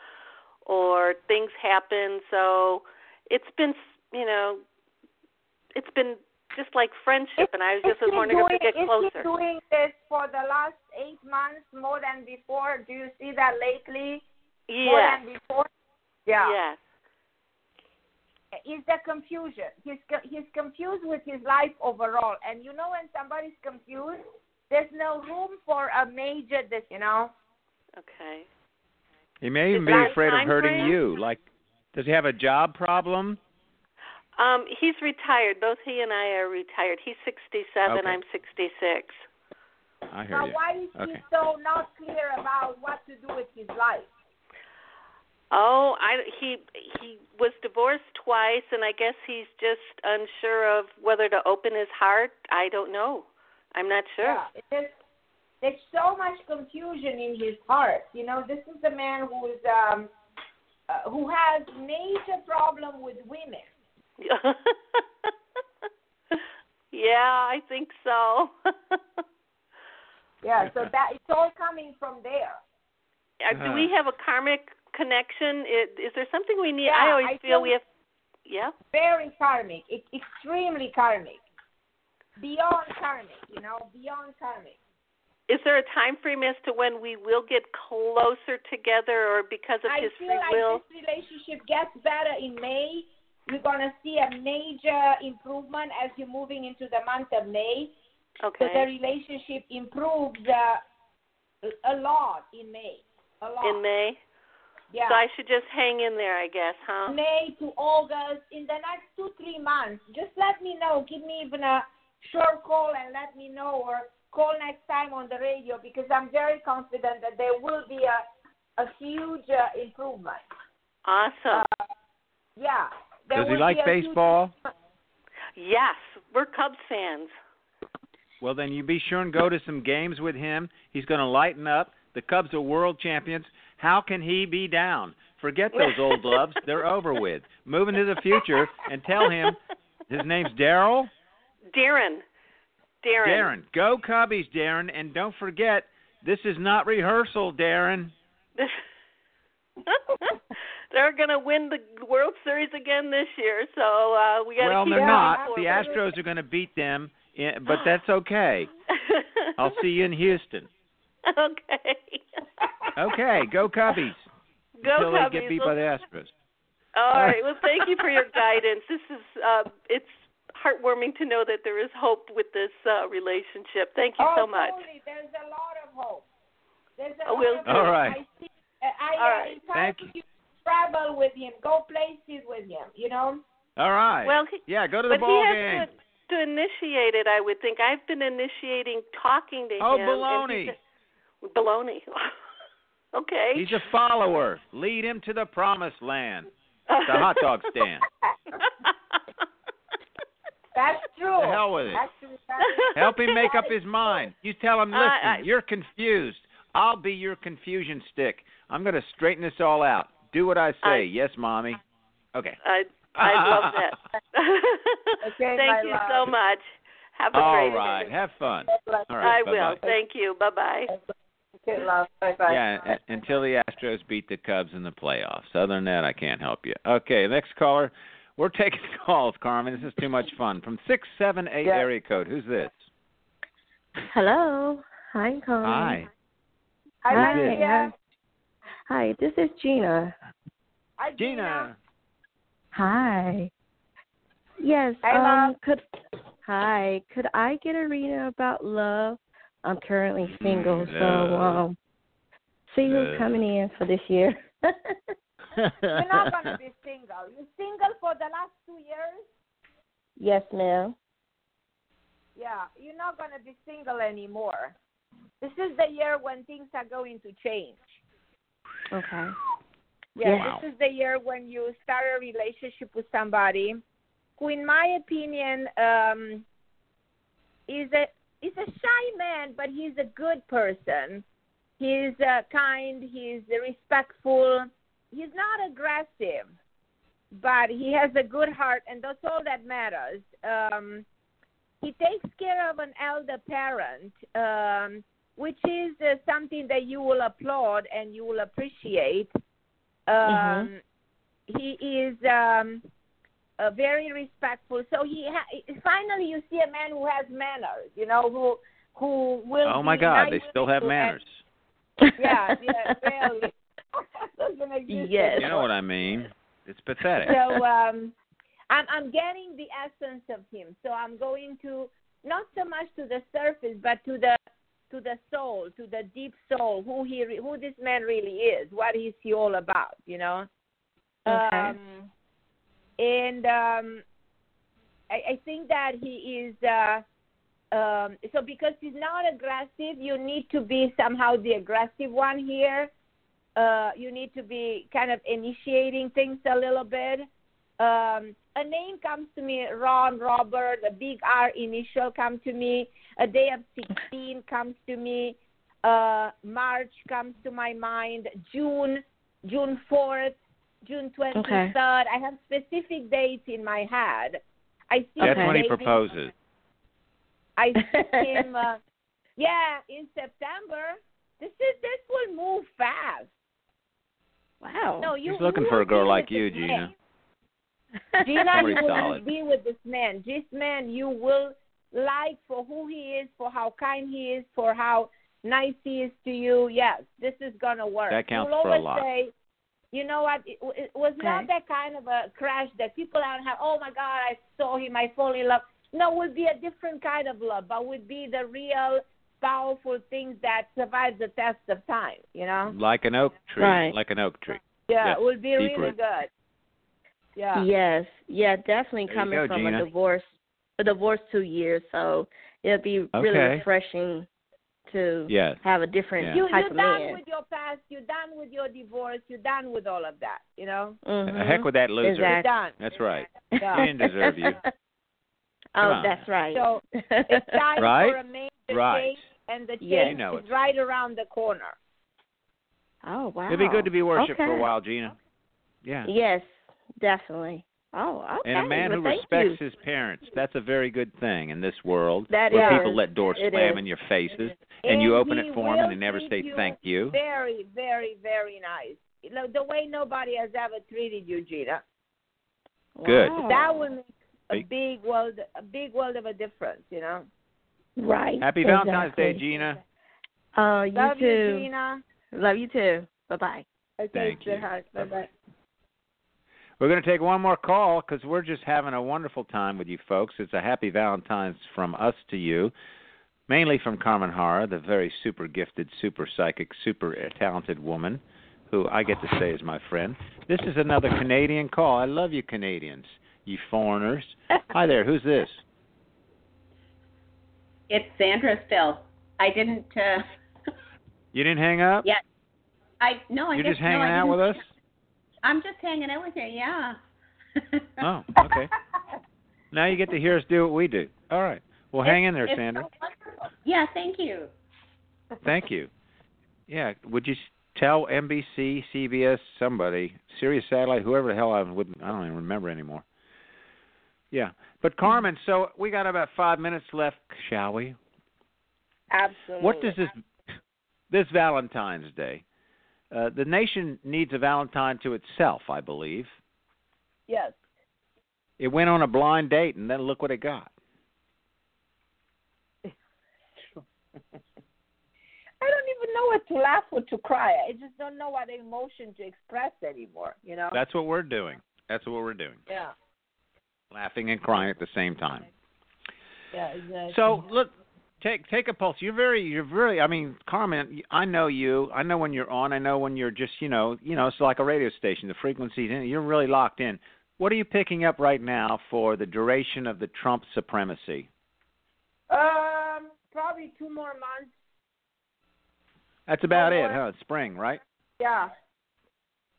or things happen. So it's been just like friendship, and I was just wondering if we get closer. Is he doing this for the last 8 months more than before? Do you see that lately? Yes. More than before? Yeah. Yes. Is the confusion. He's confused with his life overall. And you know when somebody's confused, there's no room for a major, you know. Okay. He may even be afraid of hurting you. Like, does he have a job problem? He's retired. Both he and I are retired. He's 67. Okay. I'm 66. I hear you. Now, why is he so not clear about what to do with his life? Oh, he was divorced twice, and I guess he's just unsure of whether to open his heart. I don't know. I'm not sure. Yeah, there's so much confusion in his heart. You know, this is a man who has major problem with women. Yeah, I think so. Yeah, so it's all coming from there. Do we have a karmic connection? Is there something we need? Yeah, I feel we have. Yeah. Very karmic. It's extremely karmic. Beyond karmic, you know, beyond karmic. Is there a time frame as to when we will get closer together, or because of his free will? I feel like this relationship gets better in May. We're going to see a major improvement as you're moving into the month of May. Okay. So the relationship improves a lot in May. A lot. In May? Yeah. So I should just hang in there, I guess, huh? May to August, in the next 2-3 months. Just let me know. Give me even a short call and let me know, or call next time on the radio, because I'm very confident that there will be a huge improvement. Awesome. Yeah. Does he like baseball? Yes, we're Cubs fans. Well, then you be sure and go to some games with him. He's going to lighten up. The Cubs are world champions. How can he be down? Forget those old loves. They're over with. Move into the future and tell him his name's Daryl? Darren. Darren. Go Cubbies, Darren. And don't forget, this is not rehearsal, Darren. They're going to win the World Series again this year, so we got to keep going. Well, they're not. The Astros are going to beat them, but that's okay. I'll see you in Houston. Okay. Okay, go Cubbies. Go until Cubbies. Until they get beat by the Astros. All right. Well, thank you for your guidance. This is it's heartwarming to know that there is hope with this relationship. Thank you so much. Totally. There's a lot of hope. There's a lot of hope. All right. I encourage you to travel with him. Go places with him, you know? All right. Well, go to the ball game. But he has to initiate it, I would think. I've been initiating talking to him. Oh, baloney. Baloney. Okay. He's a follower. Lead him to the promised land. The hot dog stand. That's true. The hell with it. Help him make up his mind. You tell him, listen, you're confused. I'll be your confusion stick. I'm going to straighten this all out. Do what I say. Yes, Mommy. Okay. I love that. Okay, thank you so much. Have a great day. Have fun. All right. I will. Thank you. Bye-bye. Okay, love. Bye-bye. Yeah, until the Astros beat the Cubs in the playoffs. Other than that, I can't help you. Okay, next caller. We're taking calls, Carmen. This is too much fun. From 678 area code. Who's this? Hello. Hi, Carmen. Hi. Hi, this is Gina. Hi, Gina. Hi. Yes. Hi, Mom. Could I get a reading about love? I'm currently single, so see who's coming in for this year. You're not gonna be single. You're single for the last 2 years. Yes, ma'am. Yeah, you're not gonna be single anymore. This is the year when things are going to change. Okay. Yeah, wow. This is the year when you start a relationship with somebody who, in my opinion, is a shy man, but he's a good person. He's kind. He's respectful. He's not aggressive, but he has a good heart, and that's all that matters. He takes care of an elder parent, which is something that you will applaud and you will appreciate. He is very respectful. So finally you see a man who has manners, you know, who will. Oh my God, they still have manners. Yeah, really. Yes. You know what I mean? It's pathetic. So I'm getting the essence of him. So I'm going to, not so much to the surface, but to the to the soul, to the deep soul, who this man really is, what is he all about, you know? Okay. I think that he is, so because he's not aggressive, you need to be somehow the aggressive one here. You need to be kind of initiating things a little bit. A name comes to me, Ron, Robert, a big R initial comes to me. A day of 16 comes to me. March comes to my mind. June 4th, June 23rd. Okay. I have specific dates in my head. I see that's when he proposes. I see him, in September. This will move fast. Wow. No, he's looking for a girl like you, Gina. Gina, you will be with this man. This man you will like for who he is, for how kind he is, for how nice he is to you. Yes, this is going to work. That counts for a lot. Say, you know what, it was not that kind of a crash that people don't have, oh, my God, I saw him, I fall in love. No, it would be a different kind of love, but would be the real powerful thing that survives the test of time, you know? Like an oak tree. Right. Like an oak tree. Yeah, yes. It would be deep really root. Good. Yeah. Yes. Yeah, definitely there coming from Gina. a divorce 2 years, so it'll be really refreshing to have a different type of man. You're done with your past. You're done with your divorce. You're done with all of that, you know? Mm-hmm. Heck with that loser. Exactly. Done. That's right. She didn't deserve you. Oh, that's right. So it's time for a major change, and the change is right around the corner. Oh, wow. It'd be good to be worshipped for a while, Gina. Yeah. Yes, definitely. Oh, okay. And a man who respects his parents, that's a very good thing in this world where people let doors slam in your faces and you open it for them and they never say thank you. Very, very, very nice. The way nobody has ever treated you, Gina. Good. Wow. That would make a big world of a difference, you know? Right. Happy Valentine's Day, Gina. Oh, you Love too. Love you, Gina. Love you too. Bye-bye. Okay, thank you. Bye-bye. We're going to take one more call because we're just having a wonderful time with you folks. It's a happy Valentine's from us to you, mainly from Carmen Harra, the very super gifted, super psychic, super talented woman who I get to say is my friend. This is another Canadian call. I love you Canadians, you foreigners. Hi there. Who's this? It's Sandra still. I didn't. You didn't hang up? Yeah. You're just hanging out with us? I'm just hanging out with you, yeah. Oh, okay. Now you get to hear us do what we do. All right. Well, hang in there, Sandra. So yeah, thank you. Thank you. Yeah, would you tell NBC, CBS, somebody, Sirius Satellite, whoever the hell I was with, I don't even remember anymore. Yeah. But, Carmen, so we got about 5 minutes left, shall we? Absolutely. What does this Valentine's Day? The nation needs a Valentine to itself, I believe. Yes. It went on a blind date, and then look what it got. I don't even know what to laugh or to cry. I just don't know what emotion to express anymore, you know? That's what we're doing. Yeah. Laughing and crying at the same time. Yeah, exactly. So, look. Take a pulse. You're very. I mean, Carmen, I know you. I know when you're on. I know when you're just, you know. It's like a radio station. The frequencies. You're really locked in. What are you picking up right now for the duration of the Trump supremacy? Probably 2 more months. That's about it, huh? Spring, right? Yeah.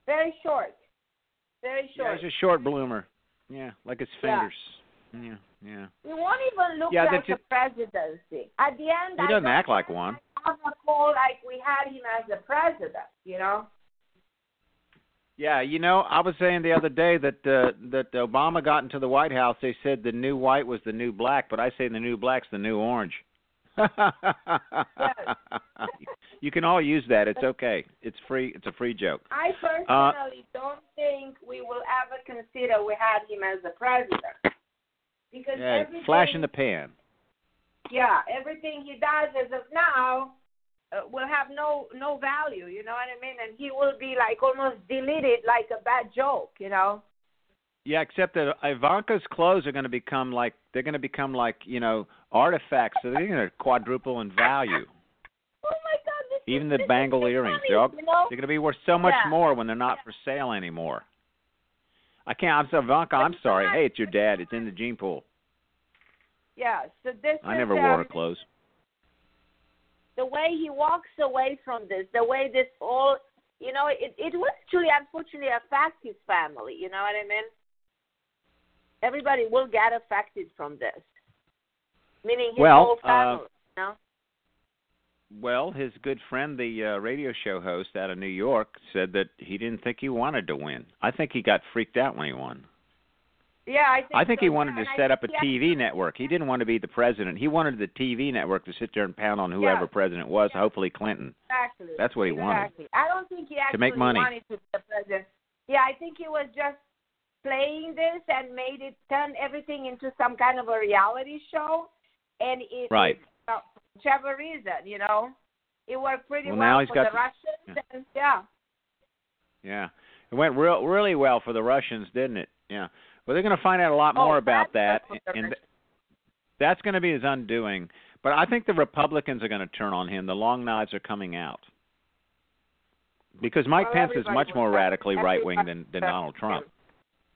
Very short. Yeah, he's a short bloomer. Yeah, like his fingers. Yeah. Yeah. It won't even look like a presidency. At the end, he doesn't act like one. I don't recall like we had him as a president, you know? Yeah, you know, I was saying the other day that Obama got into the White House. They said the new white was the new black, but I say the new black's the new orange. You can all use that. It's okay. It's free. It's a free joke. I personally don't think we will ever consider we had him as a president. Because flash in the pan. Yeah, everything he does as of now will have no value, you know what I mean? And he will be like almost deleted like a bad joke, you know? Yeah, except that Ivanka's clothes are going to become like, you know, artifacts. So they're going to quadruple in value. Even the bangle earrings, they're going to be worth so much more when they're not for sale anymore. I can't. I'm sorry, Ivanka. I'm sorry. Hey, it's your dad. It's in the gene pool. Yeah. So this. I never wore her clothes. The way he walks away from this, the way this all, you know, it was truly, unfortunately, affect his family. You know what I mean? Everybody will get affected from this, meaning his whole family. You know? Well, his good friend, the radio show host out of New York, said that he didn't think he wanted to win. I think he got freaked out when he won. Yeah, I think so. He wanted to set up a TV network. He didn't want to be the president. He wanted the TV network to sit there and pound on whoever president was, hopefully Clinton. Exactly. That's what he wanted. I don't think he actually wanted to be the president. Yeah, I think he was just playing this and made it turn everything into some kind of a reality show. And it whichever reason, you know, it worked pretty well for the Russians. And, it went really well for the Russians, didn't it? Yeah. Well, they're going to find out a lot more about that, and that's going to be his undoing. But I think the Republicans are going to turn on him. The long knives are coming out. Because Mike Pence is much more radically right-wing than Donald Trump.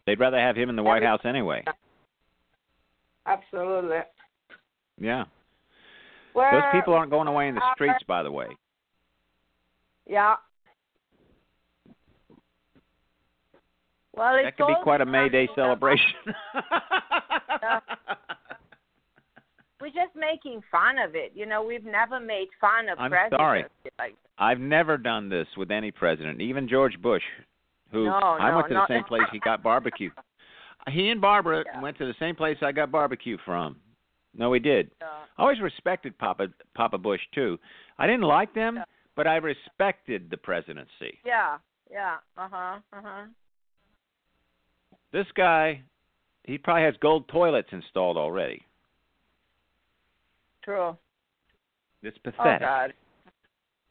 They'd rather have him in the White House anyway. Absolutely. Yeah. Well, those people aren't going away in the streets, by the way. Yeah. Well, that could be quite a May Day celebration. We're just making fun of it. You know, we've never made fun of presidents. I'm sorry. I've never done this with any president, even George Bush, who I went to the same place he got barbecue. He and Barbara went to the same place I got barbecue from. No, we did. I always respected Papa Bush, too. I didn't like them, but I respected the presidency. This guy, he probably has gold toilets installed already. True. It's pathetic. Oh, God.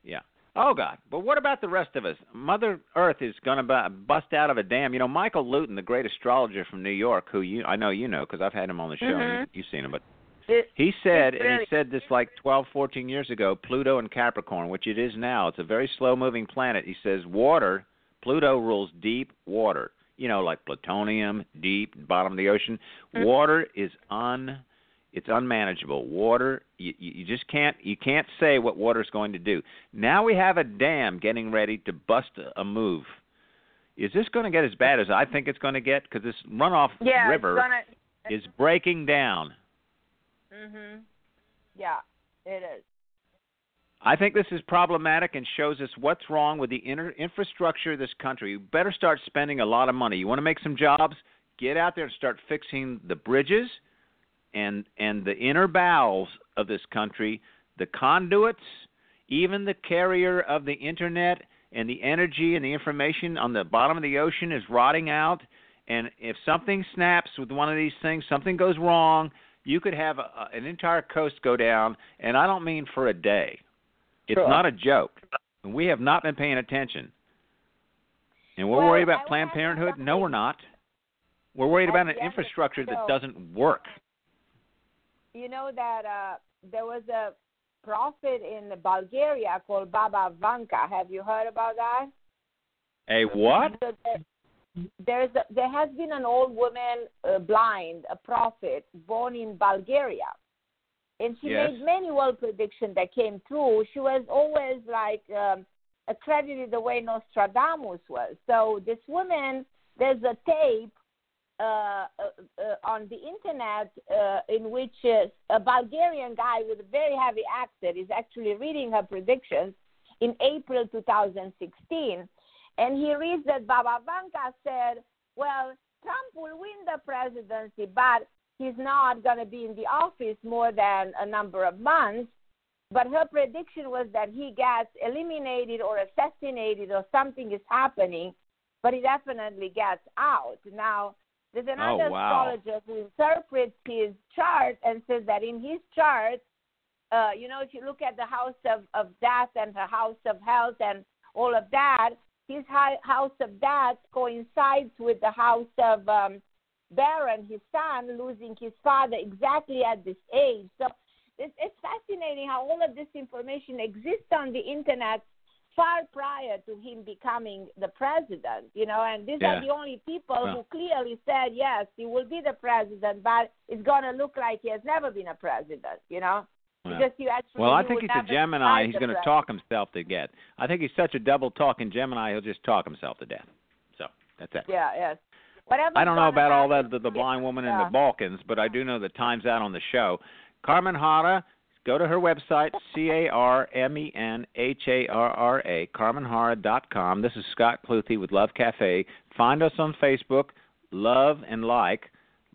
Yeah. Oh, God. But what about the rest of us? Mother Earth is going to bust out of a dam. You know, Michael Luton, the great astrologer from New York, who I know you know because I've had him on the show and you've seen him, but he said, and he said this like 12, 14 years ago, Pluto and Capricorn, which it is now. It's a very slow-moving planet. He says water, Pluto rules deep water. You know, like plutonium, deep, bottom of the ocean. Water is it's unmanageable. Water, you just can't say what water's going to do. Now we have a dam getting ready to bust a move. Is this going to get as bad as I think it's going to get? Because this runoff river is breaking down. Yeah, it is. I think this is problematic and shows us what's wrong with the infrastructure of this country. You better start spending a lot of money. You want to make some jobs? Get out there and start fixing the bridges and the inner bowels of this country, the conduits, even the carrier of the internet, and the energy and the information on the bottom of the ocean is rotting out. And if something snaps with one of these things, something goes wrong, you could have an entire coast go down, and I don't mean for a day. It's not a joke. And we have not been paying attention. And we're worried about Planned Parenthood? No, we're not. We're worried about an infrastructure that doesn't work. You know that there was a prophet in Bulgaria called Baba Vanga. Have you heard about that? A what? So there has been an old woman, blind, a prophet, born in Bulgaria. And she made many world predictions that came true. She was always like accredited the way Nostradamus was. So this woman, there's a tape on the internet in which a Bulgarian guy with a very heavy accent is actually reading her predictions in April 2016. And he reads that Baba Vanga said, well, Trump will win the presidency, but he's not going to be in the office more than a number of months, but her prediction was that he gets eliminated or assassinated or something is happening, but he definitely gets out. Now, there's another astrologer who interprets his chart and says that in his chart, you know, if you look at the house of death and the house of health and all of that, his house of death coincides with the house of Baron, his son, losing his father exactly at this age. So It's fascinating how all of this information exists on the internet far prior to him becoming the president, you know, and these are the only people who clearly said, yes, he will be the president, but it's going to look like he has never been a president, you know. Well, I think he's a Gemini. He's going to talk himself to death. I think he's such a double-talking Gemini, he'll just talk himself to death. So that's it. Yeah, yes. Whatever. I don't know about all that, the blind woman in the Balkans, but I do know that time's out on the show. Carmen Harra, go to her website, CarmenHarra, carmenharra.com. This is Scott Cluthe with Love Cafe. Find us on Facebook, love and like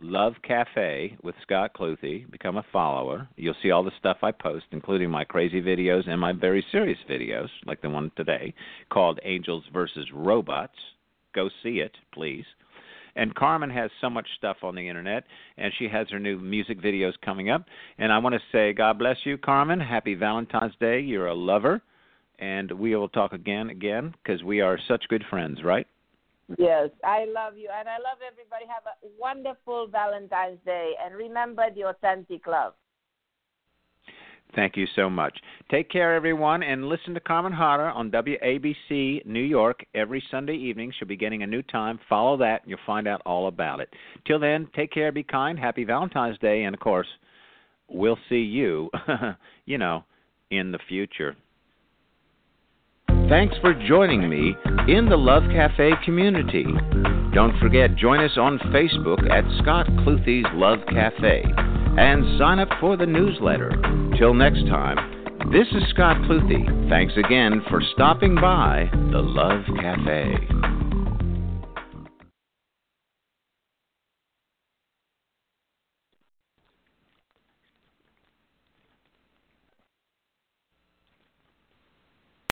Love Cafe with Scott Cluthe. Become a follower. You'll see all the stuff I post, including my crazy videos and my very serious videos, like the one today, called Angels versus Robots. Go see it, please. And Carmen has so much stuff on the internet, and she has her new music videos coming up. And I want to say God bless you, Carmen. Happy Valentine's Day. You're a lover. And we will talk again, because we are such good friends, right? Yes, I love you, and I love everybody. Have a wonderful Valentine's Day, and remember the authentic love. Thank you so much. Take care, everyone, and listen to Carmen Harra on WABC New York every Sunday evening. She'll be getting a new time. Follow that, and you'll find out all about it. Till then, take care, be kind, happy Valentine's Day, and, of course, we'll see you, you know, in the future. Thanks for joining me in the Love Cafe community. Don't forget, join us on Facebook at Scott Cluthe's Love Cafe and sign up for the newsletter. Till next time, this is Scott Cluthe. Thanks again for stopping by the Love Cafe.